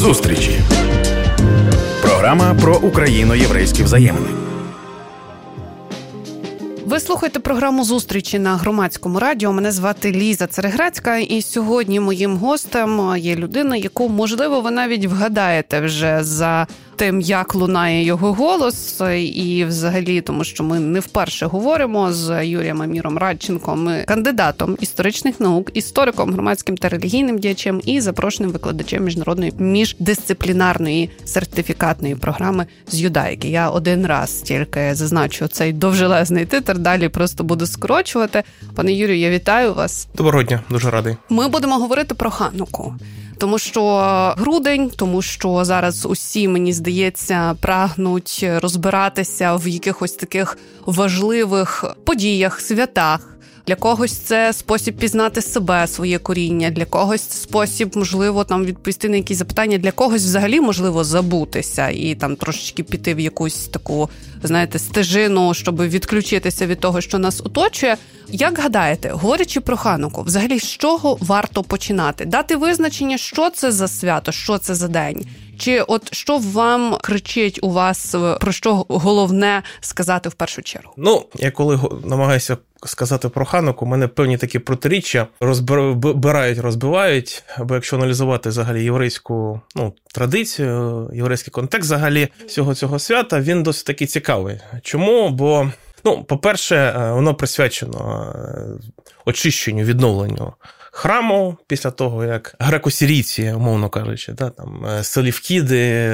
зустрічі. Програма про україно-єврейські взаємини. Ви слухаєте програму «Зустрічі» на Громадському радіо. Мене звати Ліза Цереградська, і сьогодні моїм гостем є людина, яку, можливо, ви навіть вгадаєте вже за тим, як лунає його голос, і взагалі, тому що ми не вперше говоримо з Юрієм Аміром Радченком, кандидатом історичних наук, істориком, громадським та релігійним діячем і запрошеним викладачем міжнародної міждисциплінарної сертифікатної програми з юдаїки. Я один раз тільки зазначу цей довжелезний титр, далі просто буду скорочувати. Пане Юрію, я вітаю вас. Доброго дня, дуже радий. Ми будемо говорити про Хануку. Тому що грудень, тому що зараз усі, мені здається, прагнуть розбиратися в якихось таких важливих подіях, святах. Для когось це спосіб пізнати себе, своє коріння, для когось спосіб, можливо, там відповісти на якісь запитання, для когось взагалі, можливо, забутися і там трошечки піти в якусь таку, знаєте, стежину, щоб відключитися від того, що нас оточує. Як гадаєте, говорячи про Хануку, взагалі з чого варто починати? Дати визначення, що це за свято, що це за день? Чи от що вам кричить у вас, про що головне сказати в першу чергу? Ну, я коли намагаюся сказати про Хануку, у мене певні такі протиріччя розбивають, бо якщо аналізувати взагалі єврейську традицію, єврейський контекст взагалі всього цього свята, він досить таки цікавий. Чому? Бо, по-перше, воно присвячено очищенню, відновленню храму після того, як греко-сирійці, умовно кажучи, селівкіди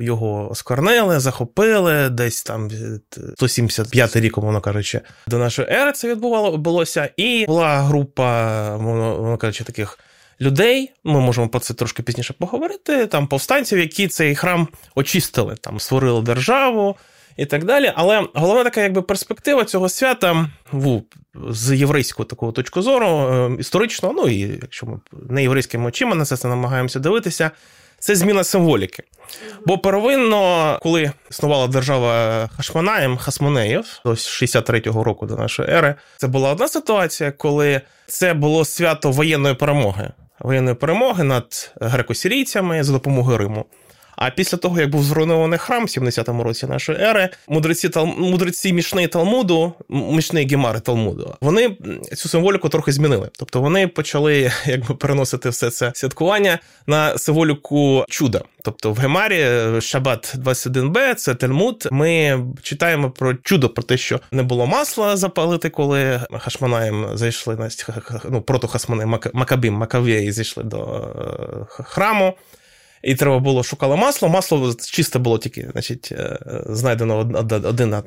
його осквернили, захопили, десь там 175 рік, умовно кажучи, до нашої ери це відбувалося, і була група, умовно кажучи, таких людей, ми можемо про це трошки пізніше поговорити, там повстанців, які цей храм очистили, там створили державу, і так далі, але головна така якби перспектива цього свята з єврейського такого точку зору, історично, і якщо ми не єврейськими очима на це намагаємося дивитися, це зміна символіки. Бо первинно, коли існувала держава Хасмонеїв, до 63-го року до нашої ери, це була одна ситуація, коли це було свято воєнної перемоги над греко-сирійцями за допомогою Риму. А після того, як був зруйнований храм в 70-му році нашої ери, мудреці Мішни і Гемари Талмуду, вони цю символіку трохи змінили. Тобто вони почали переносити все це святкування на символіку чуда. Тобто в Гемарі Шабат 21б, це Талмуд, ми читаємо про чудо, про те, що не було масла запалити, коли Хашмонаєм зайшли, проти Хасмонаї Макабім, Макавеї зайшли до храму. І треба було, шукало масло. Масло чисте було тільки, знайдено одна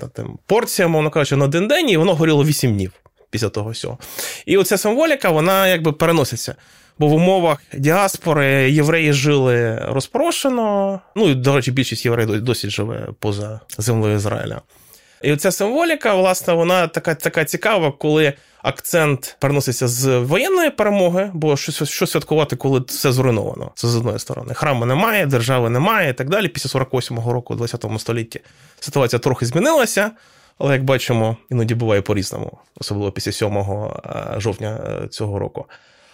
порція, мовно кажучи, на один день, і воно горіло 8 днів після того всього. І оця символіка, вона переноситься. Бо в умовах діаспори євреї жили розпорошено. І, до речі, більшість євреїв досі живе поза землею Ізраїля. І оця символіка, власне, вона така цікава, коли акцент переноситься з воєнної перемоги, бо що святкувати, коли все зруйновано, це з одної сторони. Храму немає, держави немає і так далі. Після 48-го року, 20-му столітті, ситуація трохи змінилася, але, як бачимо, іноді буває по-різному, особливо після 7 жовтня цього року.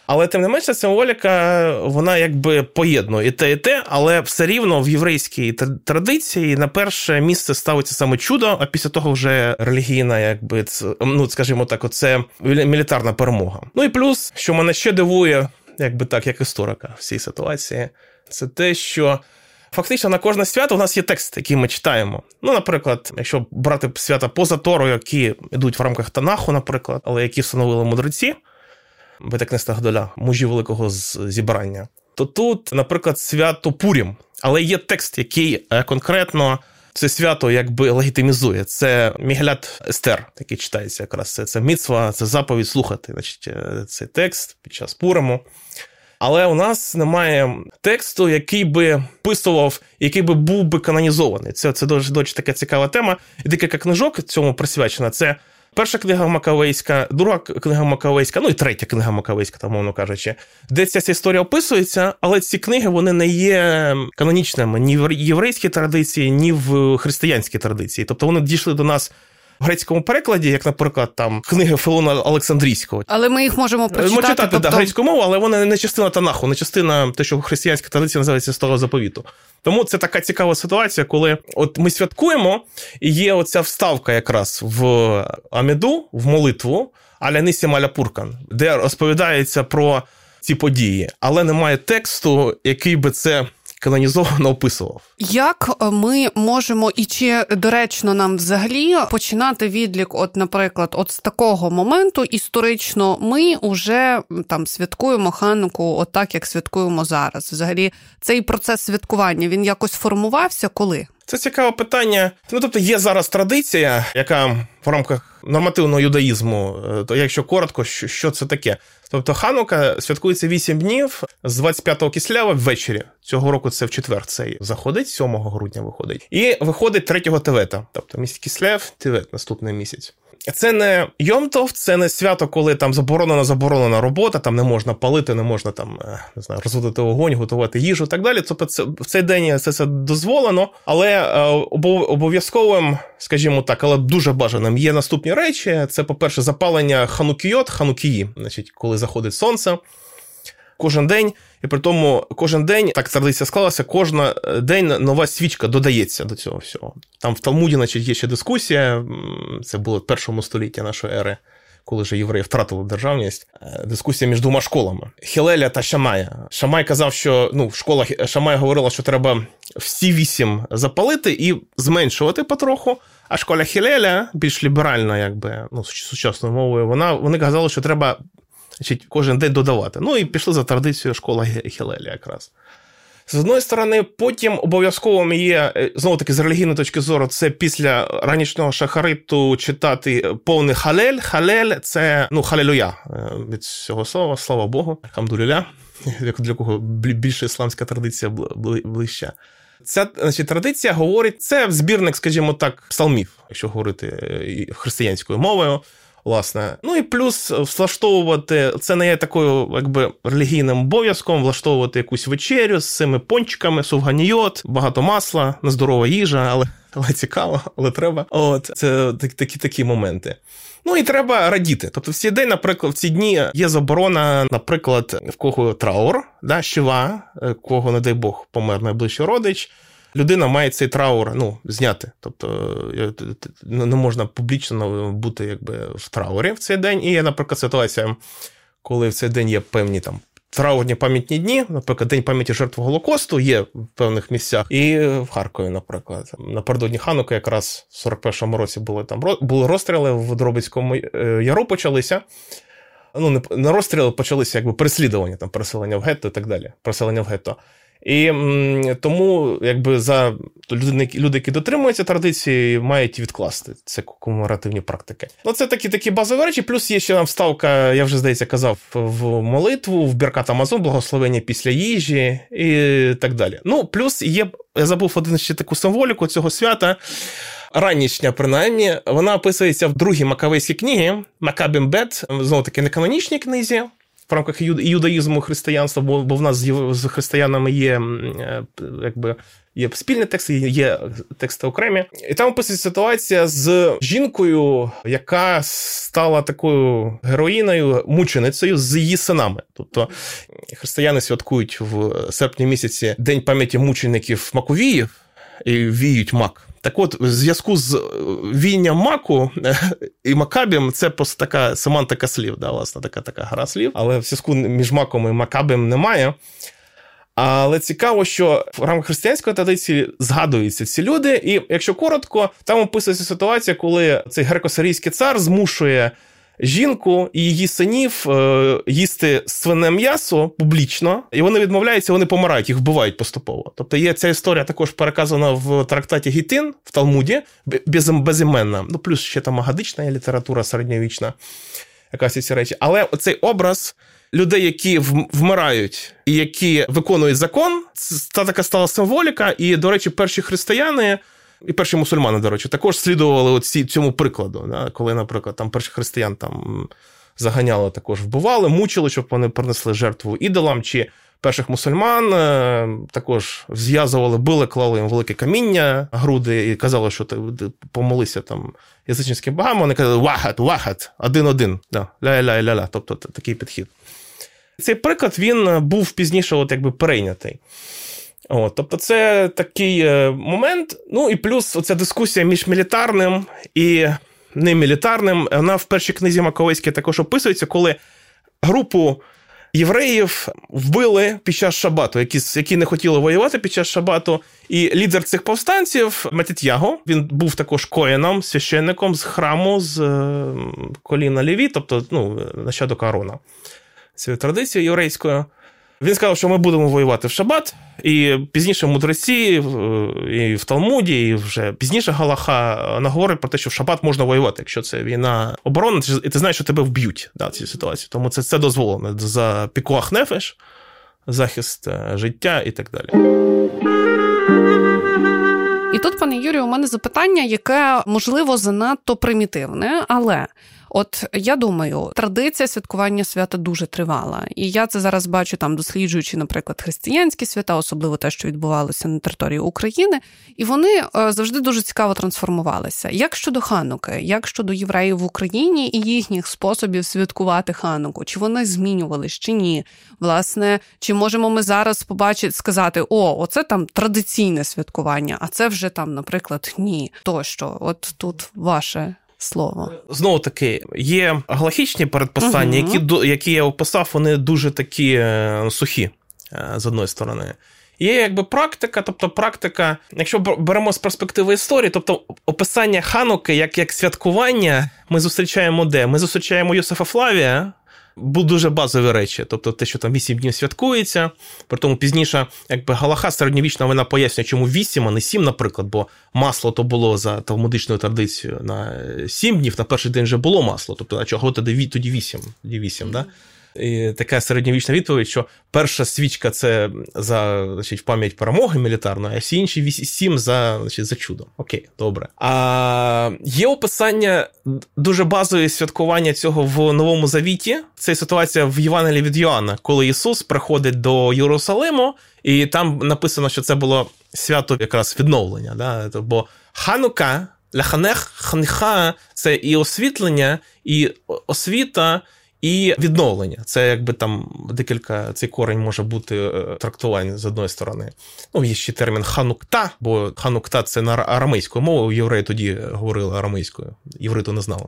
Але, тим не менше, символіка, вона поєднує і те, але все рівно в єврейській традиції на перше місце ставиться саме чудо, а після того вже релігійна, це мілітарна перемога. І плюс, що мене ще дивує, як історика в цій ситуації, це те, що фактично на кожне свято у нас є текст, який ми читаємо. Наприклад, якщо брати свята поза Торою, які йдуть в рамках Танаху, наприклад, але які встановили мудреці, Бетекнеста Гадоля, мужі великого зібрання, то тут, наприклад, свято Пурім, але є текст, який конкретно це свято легітимізує. Це Мігелят Естер, який читається якраз. Це міцва, це заповідь слухати цей текст під час Пуриму. Але у нас немає тексту, який би писував, який би був би канонізований. Це дуже така цікава тема. І декілька книжок цьому присвячена. Це перша книга Макавейська, друга книга Макавейська, і третя книга Макавейська, мовно кажучи, де ця історія описується, але ці книги, вони не є канонічними ні в єврейській традиції, ні в християнській традиції. Тобто вони дійшли до нас грецькому перекладі, як, наприклад, там книги Філона Олександрійського. Але ми їх можемо прочитати. Ми читати, тобто... да, грецьку мову, але вона не частина Танаху, не частина те, що християнська традиція називається Старого Заповіту. Тому це така цікава ситуація, коли от ми святкуємо, і є оця вставка якраз в Аміду, в молитву Алянис Маляпуркан, де розповідається про ці події, але немає тексту, який би це канонізовано описував. Як ми можемо, і чи доречно нам взагалі починати відлік, от, наприклад, от з такого моменту історично ми вже там святкуємо Хануку от так, як святкуємо зараз? Взагалі цей процес святкування, він якось формувався коли? Це цікаве питання. Ну, тобто є зараз традиція, яка в рамках нормативного юдаїзму, то якщо коротко, що це таке? Тобто Ханука святкується 8 днів з 25-го кислява ввечері. Цього року це в четвер цей заходить, 7 грудня виходить. І виходить 3-го тевета. Тобто місяць кисляв, тевет наступний місяць. Це не Йомтов, це не свято, коли там заборонена робота, там не можна палити, не можна там, не знаю, розводити вогонь, готувати їжу і так далі. Тобто це, в цей день це дозволено, але обов'язковим, скажімо так, але дуже бажаним є наступні речі. Це, по-перше, запалення ханукійот, ханукії, значить, коли заходить сонце. Кожен день, і при тому кожен день, так традиція склалася, кожен день нова свічка додається до цього всього. Там в Талмуді, значить, є ще дискусія, це було в першому столітті нашої ери, коли ж євреї втратили державність, дискусія між двома школами – Гілеля та Шамая. Шамай казав, що, ну, школа Шамая говорила, що треба всі 8 запалити і зменшувати потроху, а школа Гілеля, більш ліберальна, якби, ну, сучасною мовою, вони казали, що треба значить, кожен день додавати. Ну, і пішли за традицією школа Гілеля якраз. З одної сторони, потім обов'язковим є, знову-таки, з релігійної точки зору, це після ранішнього шахариту читати повний халель. Халель – це, ну, халелюя від цього слова, слава Богу, хамдулюля, для кого більше ісламська традиція ближча. Ця, значить, традиція говорить, це збірник, скажімо так, псалмів, якщо говорити християнською мовою. Власне, ну і плюс влаштовувати, це не є такою, якби, релігійним обов'язком, влаштовувати якусь вечерю з цими пончиками, суфганійот, багато масла, нездорова їжа, але цікаво, але треба. От, це такі моменти. Ну і треба радіти. Тобто в цей день, наприклад, в ці дні є заборона, наприклад, в кого траур, да, шива, кого, не дай Бог, помер найближчий родич, людина має цей траур, ну, зняти. Тобто не можна публічно бути, якби, в траурі в цей день. І є, наприклад, ситуація, коли в цей день є певні там траурні пам'ятні дні, наприклад, День пам'яті жертв Голокосту є в певних місцях. І в Харкові, наприклад, напередодні Хануки якраз в 41-му році були розстріли в Дробицькому яру почалися. Ну, не розстріли, почалися, якби, переслідування, там, переселення в гетто і так далі. Переселення в гетто. І тому, якби, за люди, які дотримуються традиції, мають відкласти це комеморативні практики. Ну, це такі базові речі. Плюс є ще там вставка, я вже, здається, казав, в молитву, в біркат Амазон, благословення після їжі і так далі. Ну, плюс є, я забув один ще таку символіку цього свята, ранішня, принаймні, вона описується в другій макавейській книгі, Макабім Бет, знову-таки, не канонічній книзі, в рамках юдаїзму і християнства, бо в нас з християнами є, якби, є спільні тексти, є тексти окремі. І там описується ситуація з жінкою, яка стала такою героїною, мученицею з її синами. Тобто християни святкують в серпні місяці День пам'яті мучеників Макавіїв і віють мак. Так от, в зв'язку з війням маку і макабім, це просто така семантика слів, да, власне, така гра слів, але в зв'язку між маком і макабім немає. Але цікаво, що в рамках християнської традиції згадуються ці люди, і, якщо коротко, там описується ситуація, коли цей греко-сирійський цар змушує жінку і її синів їсти свине м'ясо публічно, і вони відмовляються, вони помирають, їх вбивають поступово. Тобто є ця історія також переказана в трактаті Гітин, в Талмуді, безіменна, ну плюс ще там агадична література середньовічна, якась ці речі. Але цей образ людей, які вмирають і які виконують закон, це така стала символіка, і, до речі, перші християни і перші мусульмани, до речі, також слідували цьому прикладу, да? Коли, наприклад, там перших християн там заганяли, також вбивали, мучили, щоб вони принесли жертву ідолам, чи перших мусульман також зв'язували, били, клали їм велике каміння, груди, і казали, що ти помолися там язичницьким богам, вони казали «вахат, вахат, один-один», да, ля-ля-ля-ля, тобто такий підхід. Цей приклад, він був пізніше от якби перейнятий. От, тобто це такий момент, ну і плюс оця дискусія між мілітарним і немілітарним, вона в першій книзі Макавейській також описується, коли групу євреїв вбили під час Шабату, які не хотіли воювати під час Шабату. І лідер цих повстанців, Матітьягу, він був також коєном, священником з храму, з коліна Леві, тобто ну, нащадок Аарона, цією традицією єврейською. Він сказав, що ми будемо воювати в Шабат, і пізніше мудреці, і в Талмуді, і вже пізніше Галаха наговорить про те, що в Шабат можна воювати, якщо це війна оборони, і ти знаєш, що тебе вб'ють, да, в цій ситуації. Тому це дозволено за пікуах нефеш, захист життя і так далі. І тут, пане Юрію, у мене запитання, яке, можливо, занадто примітивне, але... От, я думаю, традиція святкування свята дуже тривала. І я це зараз бачу, там, досліджуючи, наприклад, християнські свята, особливо те, що відбувалося на території України. І вони завжди дуже цікаво трансформувалися. Як щодо Хануки? Як щодо євреїв в Україні і їхніх способів святкувати Хануку? Чи вони змінювались, чи ні? Власне, чи можемо ми зараз побачити, сказати, о, оце там традиційне святкування, а це вже там, наприклад, ні. Тощо, от тут ваше... слово. Знову таки, є галахічні передписання, які я описав, вони дуже такі сухі, з одної сторони. Є якби практика, тобто практика, якщо беремо з перспективи історії, тобто описання Хануки як святкування, ми зустрічаємо де? Ми зустрічаємо Йосифа Флавія, були дуже базові речі, тобто те, що там 8 днів святкується, при тому пізніше, якби Галаха середньовічна, вона пояснює, чому 8, а не 7, наприклад, бо масло то було за талмудичною традицією на 7 днів, на перший день вже було масло, тобто, а чого тоді 8? Тоді 8, да? І така середньовічна відповідь, що перша свічка – це за, значить, пам'ять перемоги мілітарної, а всі інші 7 за, значить, за чудо. Окей, добре. А є описання дуже базове святкування цього в Новому Завіті. Це ситуація в Євангелії від Йоанна, коли Ісус приходить до Єрусалиму, і там написано, що це було свято якраз відновлення. Да? Бо Ханука, лаханех, ханха – це і освітлення, і освіта, і відновлення. Це якби там декілька, цей корінь може бути трактувань з одної сторони. Ну, є ще термін ханукта, бо ханукта це на арамейською мовою, євреї тоді говорили арамейською, євриту не знали.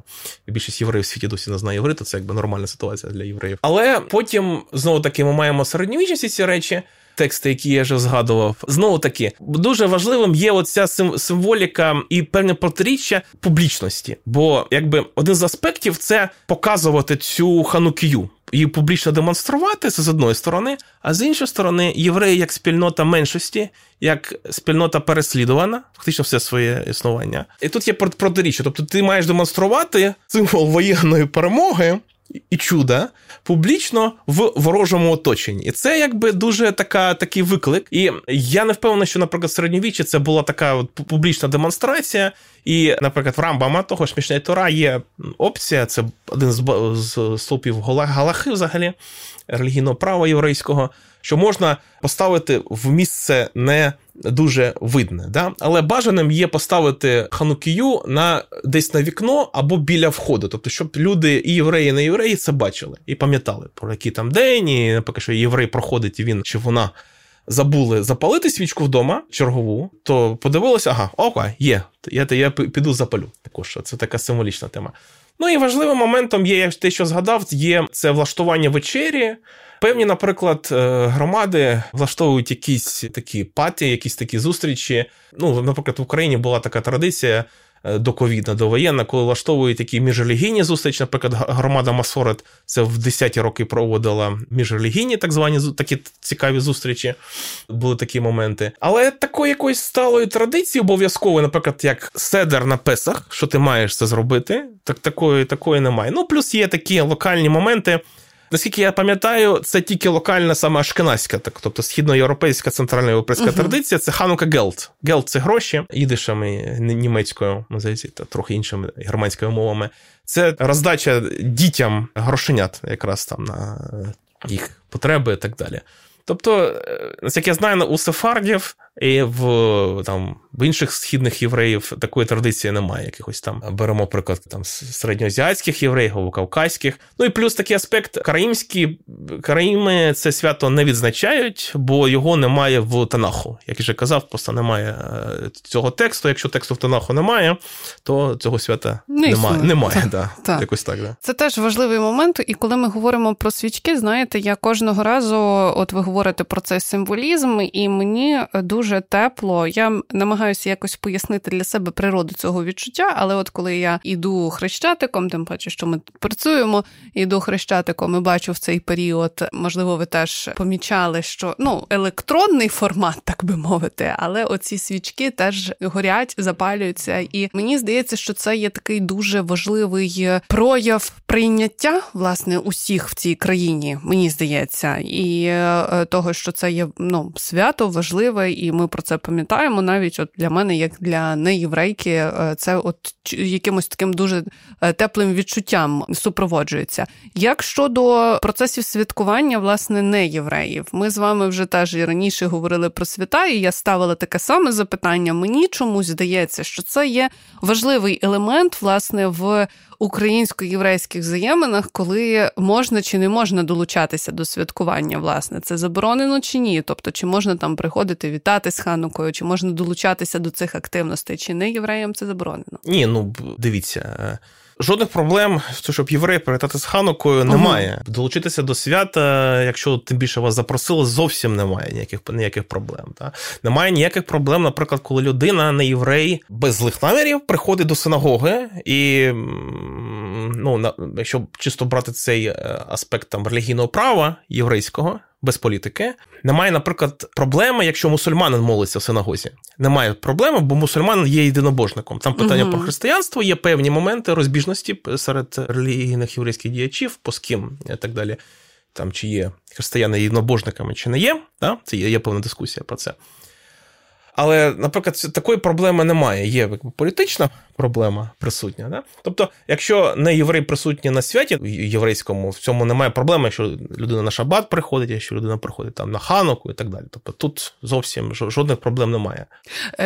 Більшість євреїв в світі досі не знає євриту, це якби нормальна ситуація для євреїв. Але потім, знову таки, ми маємо середньовічні ці речі, тексти, які я вже згадував. Знову таки, дуже важливим є оця символіка і певне протиріччя публічності. Бо, якби, один з аспектів – це показувати цю ханукію. Її публічно демонструвати, це з одної сторони, а з іншої сторони, євреї як спільнота меншості, як спільнота переслідувана, фактично все своє існування. І тут є протиріччя. Тобто ти маєш демонструвати символ воєнної перемоги і чуда публічно в ворожому оточенні. І це якби дуже такий виклик. І я не впевнений, що, наприклад, в середньовіччі це була така от публічна демонстрація. І, наприклад, в Рамбама того ж Мішне Тора є опція, це один з стовпів Галахи взагалі, релігійного права єврейського, що можна поставити в місце не дуже видне. Да? Але бажаним є поставити ханукію десь на вікно або біля входу. Тобто, щоб люди, і євреї, і не євреї, це бачили і пам'ятали, про який там день, і, наприклад, що єврей проходить, і він чи вона забули запалити свічку вдома, чергову, то подивилися, ага, окей, є, я піду запалю також. Це така символічна тема. Ну і важливим моментом є, те, що згадав, є це влаштування вечері. Певні, наприклад, громади влаштовують якісь такі паті, якісь такі зустрічі. Ну, наприклад, в Україні була така традиція доковідна, довоєнна, коли влаштовують такі міжрелігійні зустрічі. Наприклад, громада Масорет це в 10-ті роки проводила міжрелігійні так звані такі цікаві зустрічі. Були такі моменти. Але такої якоїсь сталої традиції обов'язково, наприклад, як седер на Песах, що ти маєш це зробити, так такої немає. Ну, плюс є такі локальні моменти. Наскільки я пам'ятаю, це тільки локальна саме ашкеназька, тобто східноєвропейська, центральноєвропейська традиція, це ханука гелд. Гелд – це гроші, їдишами, німецькою, здається, та трохи іншими германськими мовами. Це роздача дітям грошенят якраз там на їх потреби і так далі. Тобто, як я знаю, у сефардів і в інших східних євреїв такої традиції немає. Якихось там, беремо приклад середньоазіатських євреїв або кавказьких. Ну і плюс такий аспект, караїми це свято не відзначають, бо його немає в Танаху. Як я вже казав, просто немає цього тексту. Якщо тексту в Танаху немає, то цього свята немає. Якось так, да. Це теж важливий момент. І коли ми говоримо про свічки, знаєте, я кожного разу, от ви говорите про цей символізм, і мені дуже тепло. Я намагаюся якось пояснити для себе природу цього відчуття, але от коли я йду Хрещатиком, тим паче, що ми працюємо, йду Хрещатиком і бачу в цей період, можливо, ви теж помічали, що, електронний формат, так би мовити, але оці свічки теж горять, запалюються. І мені здається, що це є такий дуже важливий прояв прийняття, власне, усіх в цій країні, мені здається, і того, що це є, свято важливе, і ми про це пам'ятаємо, навіть от для мене, як для неєврейки, це от якимось таким дуже теплим відчуттям супроводжується. Як щодо процесів святкування, власне, неєвреїв? Ми з вами вже теж і раніше говорили про свята, і я ставила таке саме запитання. Мені чомусь здається, що це є важливий елемент, власне, в українсько-єврейських взаєминах, коли можна чи не можна долучатися до святкування, власне. Це заборонено чи ні? Тобто, чи можна там приходити, вітати з Ханукою, чи можна долучатися до цих активностей, чи не євреям це заборонено? Ні, дивіться, жодних проблем, щоб євреї привітати з Ханукою, немає. Долучитися до свята, якщо тим більше вас запросили, зовсім немає ніяких проблем. Та? Немає ніяких проблем, наприклад, коли людина, не єврей, без злих намірів приходить до синагоги і, якщо чисто брати цей аспект релігійного права єврейського, без політики. Немає, наприклад, проблеми, якщо мусульманин молиться в синагозі. Немає проблеми, бо мусульманин є єдинобожником. Там питання про християнство, є певні моменти розбіжності серед релігійних єврейських діячів, по ским і так далі. Там, чи є християни єдинобожниками, чи не є. Да? Це є певна дискусія про це. Але, наприклад, такої проблеми немає. Є політична проблема присутня. Да? Тобто, якщо не єврей присутній на святі єврейському, в цьому немає проблеми, якщо людина на шабат приходить, якщо людина приходить на Хануку і так далі. Тобто, тут зовсім жодних проблем немає.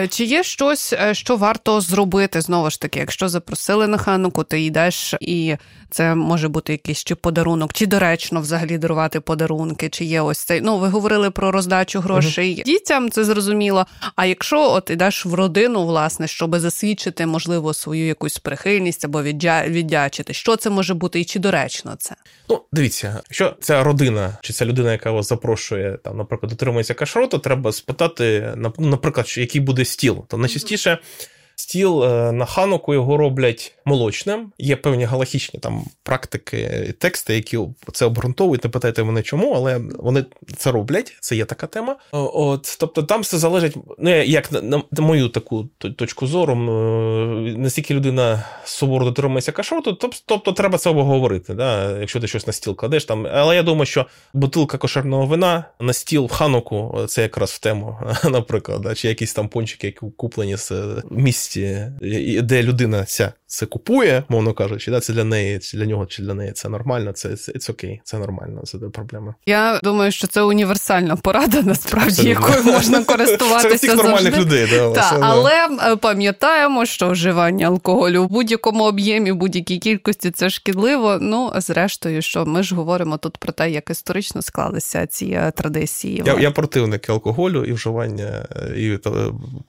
Чи є щось, що варто зробити, знову ж таки, якщо запросили на Хануку, ти йдеш, і це може бути якийсь чи подарунок, чи доречно взагалі дарувати подарунки, чи є ось цей... ви говорили про роздачу грошей дітям, це зрозуміло. А якщо от ідеш в родину, власне, щоб засвідчити, можливо, свою якусь прихильність або віддячити, що це може бути і чи доречно це? Дивіться, що ця родина, чи ця людина, яка вас запрошує, наприклад, дотримується кашруту, треба спитати, наприклад, який буде стіл. Найчастіше стіл на Хануку його роблять молочним. Є певні галахічні практики, тексти, які це обґрунтовують. Не питайте мене чому, але вони це роблять. Це є така тема. Тобто там все залежить, як на мою таку точку зору, наскільки людина суворо дотримується кашруту, тобто треба це обговорити, да? Якщо ти щось на стіл кладеш. Але я думаю, що бутилка кошерного вина на стіл в Хануку, це якраз в тему, наприклад, да? Чи якісь пончики, які куплені з місць, де людина це купує, мовно кажучи, да, це для неї, для нього чи для неї це нормально, це окей, це нормально, це проблема. Я думаю, що це універсальна порада, насправді, абсолютно, якою можна користуватися завжди. Це всіх нормальних людей. Да, але пам'ятаємо, що вживання алкоголю в будь-якому об'ємі, будь-якій кількості, це шкідливо. Зрештою, що ми ж говоримо тут про те, як історично склалися ці традиції. Я противник алкоголю і вживання, і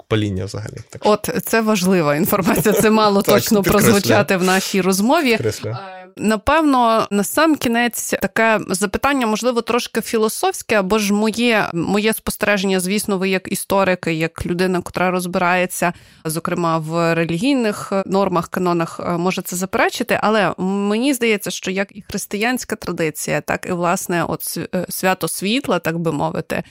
паління взагалі. Так. Це важлива інформація, це мало точно прозвучати в нашій розмові. Напевно, на сам кінець таке запитання, можливо, трошки філософське, або ж моє спостереження, звісно, ви як історик, як людина, котра розбирається, зокрема, в релігійних нормах, канонах, може це заперечити, але мені здається, що як і християнська традиція, так і, власне, от свято світла, так би мовити,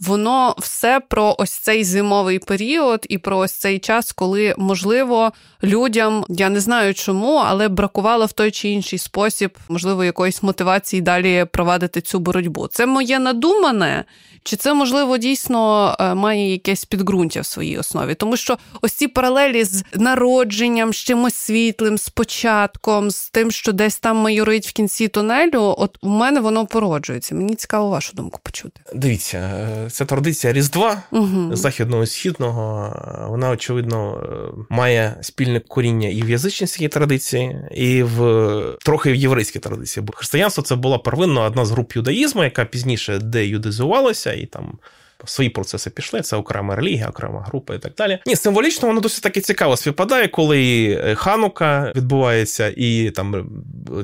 воно все про ось цей зимовий період і про ось цей час, коли, можливо, людям, я не знаю чому, але бракувало в той чи інший спосіб, можливо, якоїсь мотивації далі провадити цю боротьбу. Це моє надумане, чи це, можливо, дійсно має якесь підґрунтя в своїй основі? Тому що ось ці паралелі з народженням, з чимось світлим, з початком, з тим, що десь там майорить в кінці тунелю, от у мене воно породжується. Мені цікаво вашу думку почути. Дивіться, ця традиція Різдва, західного і східного, вона, очевидно, має спільне коріння і в язичницькій традиції, і трохи в єврейській традиції. Бо християнство – це була первинно одна з груп юдаїзму, яка пізніше деюдизувалася, і там свої процеси пішли, це окрема релігія, окрема група і так далі. Ні, символічно воно досить таки цікаво співпадає, коли Ханука відбувається, і там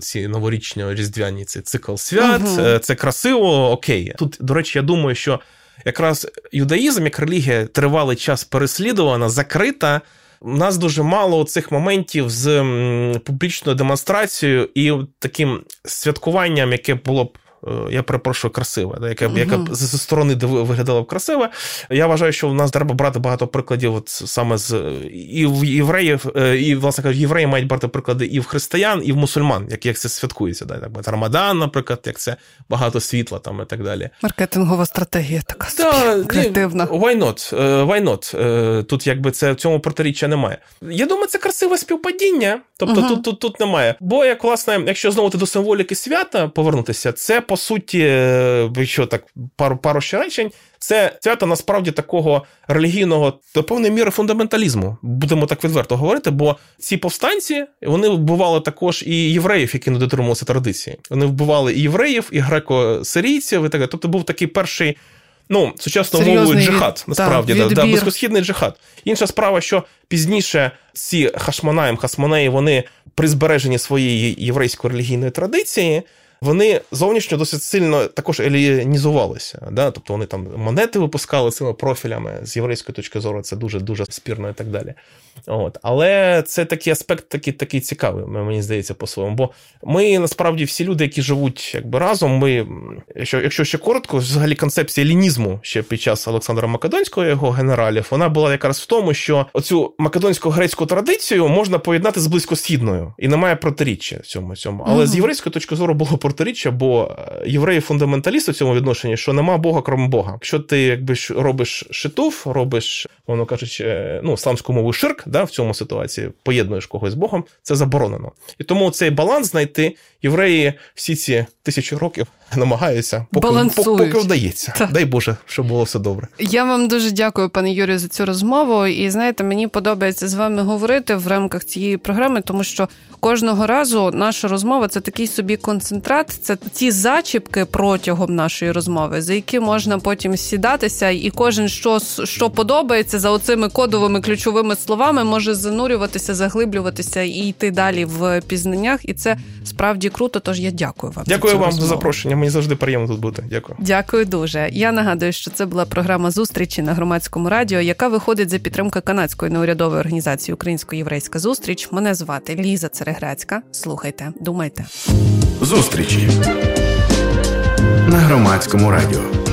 ці новорічно-різдвяні цей цикл свят, це красиво, окей. Тут, до речі, я думаю, що якраз юдаїзм, як релігія, тривалий час переслідувана, закрита. У нас дуже мало цих моментів з публічною демонстрацією і таким святкуванням, яке було б, я перепрошую, красиве, яке зі сторони виглядало б красиве. Я вважаю, що в нас треба брати багато прикладів от саме з і в євреїв, і, власне кажучи, євреї мають брати приклади і в християн, і в мусульман, як це святкується. Так, Рамадан, наприклад, як це багато світла там і так далі. Маркетингова стратегія така собі, креативна. Why not? Тут якби це в цьому протиріччя немає. Я думаю, це красиве співпадіння, тобто тут немає. Бо, як, власне, якщо знову ти до символіки свята повернутися, це по суті, що так, пару ще речень, це свято насправді такого релігійного, до певної міри, фундаменталізму. Будемо так відверто говорити, бо ці повстанці, вони вбивали також і євреїв, які не дотримувалися традиції. Вони вбивали і євреїв, і греко-сирійців, і так далі. Тобто був такий перший, сучасною мовою джихад, насправді, близькосхідний джихад. Інша справа, що пізніше ці хашмонаї, вони при збереженні своєї єврейсько-релігійної традиції, вони зовнішньо досить сильно також елінізувалися. Да? Тобто вони там монети випускали цими профілями, з єврейської точки зору це дуже-дуже спірно і так далі. От. Але це такий аспект такий цікавий, мені здається, по-своєму. Бо ми, насправді, всі люди, які живуть разом, ми, якщо ще коротко, взагалі концепція елінізму ще під час Олександра Македонського, його генералів, вона була якраз в тому, що оцю македонсько-грецьку традицію можна поєднати з близькосхідною. І немає протиріччя цьому. Але з єврейської точки зору було протиріччя, бо євреї-фундаменталісти в цьому відношенні, що нема Бога, крім Бога. Якщо ти робиш шитуф, робиш, воно кажуть, ісламською мовою ширк, в цьому ситуації поєднуєш когось з Богом, це заборонено. І тому цей баланс знайти євреї всі ці тисячі років намагаються, поки вдається. Так. Дай Боже, щоб було все добре. Я вам дуже дякую, пане Юрію, за цю розмову. І, знаєте, мені подобається з вами говорити в рамках цієї програми, тому що кожного разу наша розмова – це такий собі концентрат, це ті зачіпки протягом нашої розмови, за які можна потім сідатися, і кожен, що подобається, за оцими кодовими ключовими словами може занурюватися, заглиблюватися і йти далі в пізнаннях. І це справді круто, тож я дякую вам. Дякую вам за запрошення. Мені завжди приємно тут бути. Дякую. Дякую дуже. Я нагадую, що це була програма «Зустрічі» на Громадському радіо, яка виходить за підтримки канадської неурядової організації «Українсько-єврейська зустріч». Мене звати Ліза Цереградська. Слухайте, думайте. «Зустрічі» на Громадському радіо.